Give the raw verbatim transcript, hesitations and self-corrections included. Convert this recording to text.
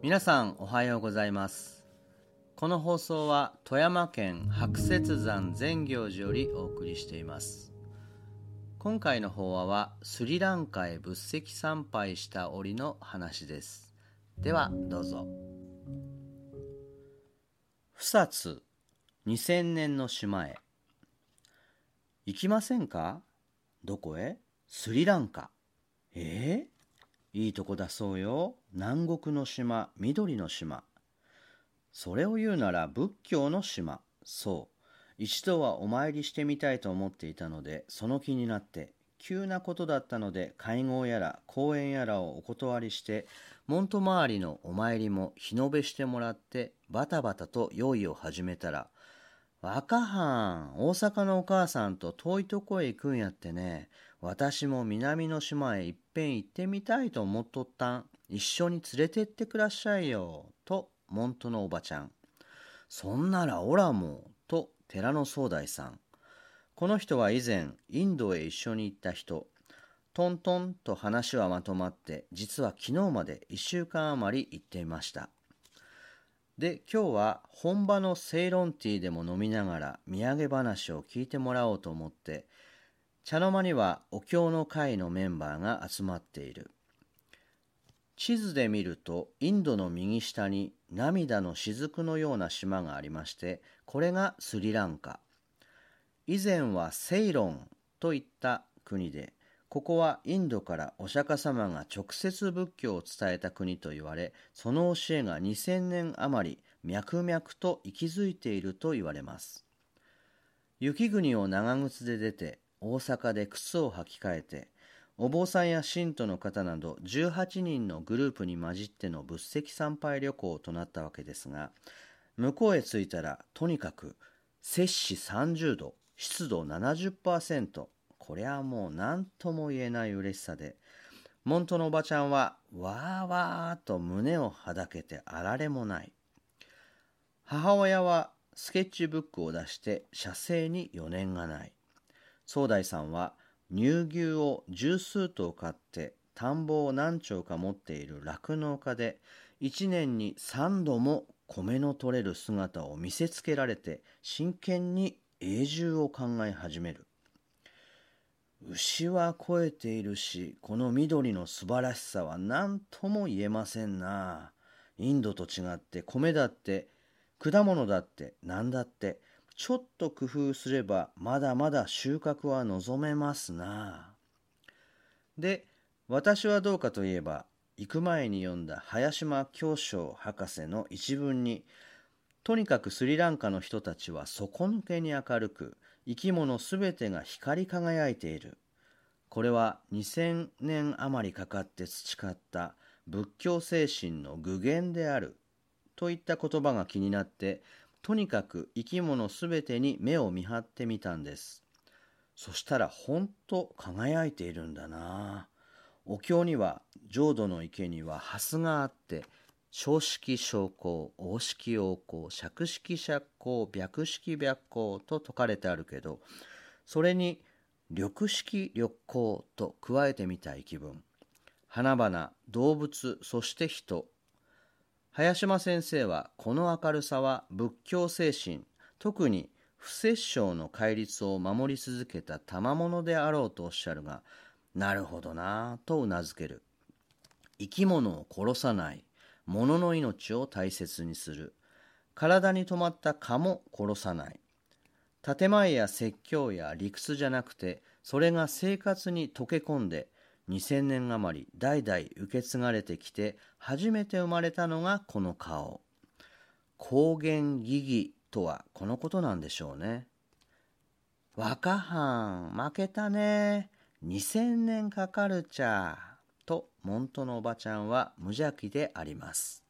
皆さんおはようございます。この放送は富山県白雪山全行寺よりお送りしています。今回の法話はスリランカへ仏石参拝した折の話です。ではどうぞ。草津にせんねんの島へ行きませんか？どこへ？スリランカ。えーいいとこだそうよ。南国の島、緑の島。それを言うなら仏教の島。そう。一度はお参りしてみたいと思っていたので、その気になって、急なことだったので、会合やら講演やらをお断りして、門戸周りのお参りも日延べしてもらって、バタバタと用意を始めたら、若はん、大阪のお母さんと遠いとこへ行くんやってね。私も南の島へいっぺん行ってみたいと思っとったん。一緒に連れてってくらっしゃいよ。と、門徒のおばちゃん。そんならおらも。と、寺の総大さん。この人は以前、インドへ一緒に行った人。トントンと話はまとまって、実は昨日までいっしゅうかん余り行っていました。で、今日は本場のセイロンティーでも飲みながら土産話を聞いてもらおうと思って、茶の間にはお経の会のメンバーが集まっている。地図で見ると、インドの右下に涙の雫のような島がありまして、これがスリランカ。以前はセイロンといった国で、ここはインドからお釈迦様が直接仏教を伝えた国と言われ、その教えがにせんねん余り脈々と息づいていると言われます。雪国を長靴で出て、大阪で靴を履き替えて、お坊さんや信徒の方などじゅうはちにんのグループに混じっての仏石参拝旅行となったわけですが、向こうへ着いたらとにかく摂氏さんじゅうど、湿度 ななじゅっパーセント、こりゃもう何とも言えない嬉しさで、門徒のおばちゃんはわーわーと胸をはだけてあられもない。母親はスケッチブックを出して写生に余念がない。宗大さんは乳牛を十数頭買って田んぼを何丁か持っている酪農家で、いちねんにさんども米の取れる姿を見せつけられて、真剣に永住を考え始める。牛は肥えているし、この緑の素晴らしさは何とも言えませんな。インドと違って米だって果物だって何だってちょっと工夫すればまだまだ収穫は望めますな。で、私はどうかといえば、行く前に読んだ林間教章博士の一文に、とにかくスリランカの人たちは底抜けに明るく、生き物すべてが光り輝いている。これはにせんねん余りかかって培った仏教精神の具現である。といった言葉が気になって、とにかく生き物すべてに目を見張ってみたんです。そしたらほんと輝いているんだな。お経には浄土の池には蓮があって、正式正光、王式王光、釈式釈光、白式白光と説かれてあるけど、それに緑式緑光と加えてみたい気分。花々、動物、そして人。林間先生はこの明るさは仏教精神、特に不殺生の戒律を守り続けた賜物であろうとおっしゃるが、なるほどなぁとうなずける。生き物を殺さない。物の命を大切にする。体に止まった蚊も殺さない。建前や説教や理屈じゃなくて、それが生活に溶け込んで、にせんねん余り代々受け継がれてきて、初めて生まれたのがこの顔。光源義義とはこのことなんでしょうね。若はん、負けたね。にせんねんかかるちゃ。と門徒のおばちゃんは無邪気であります。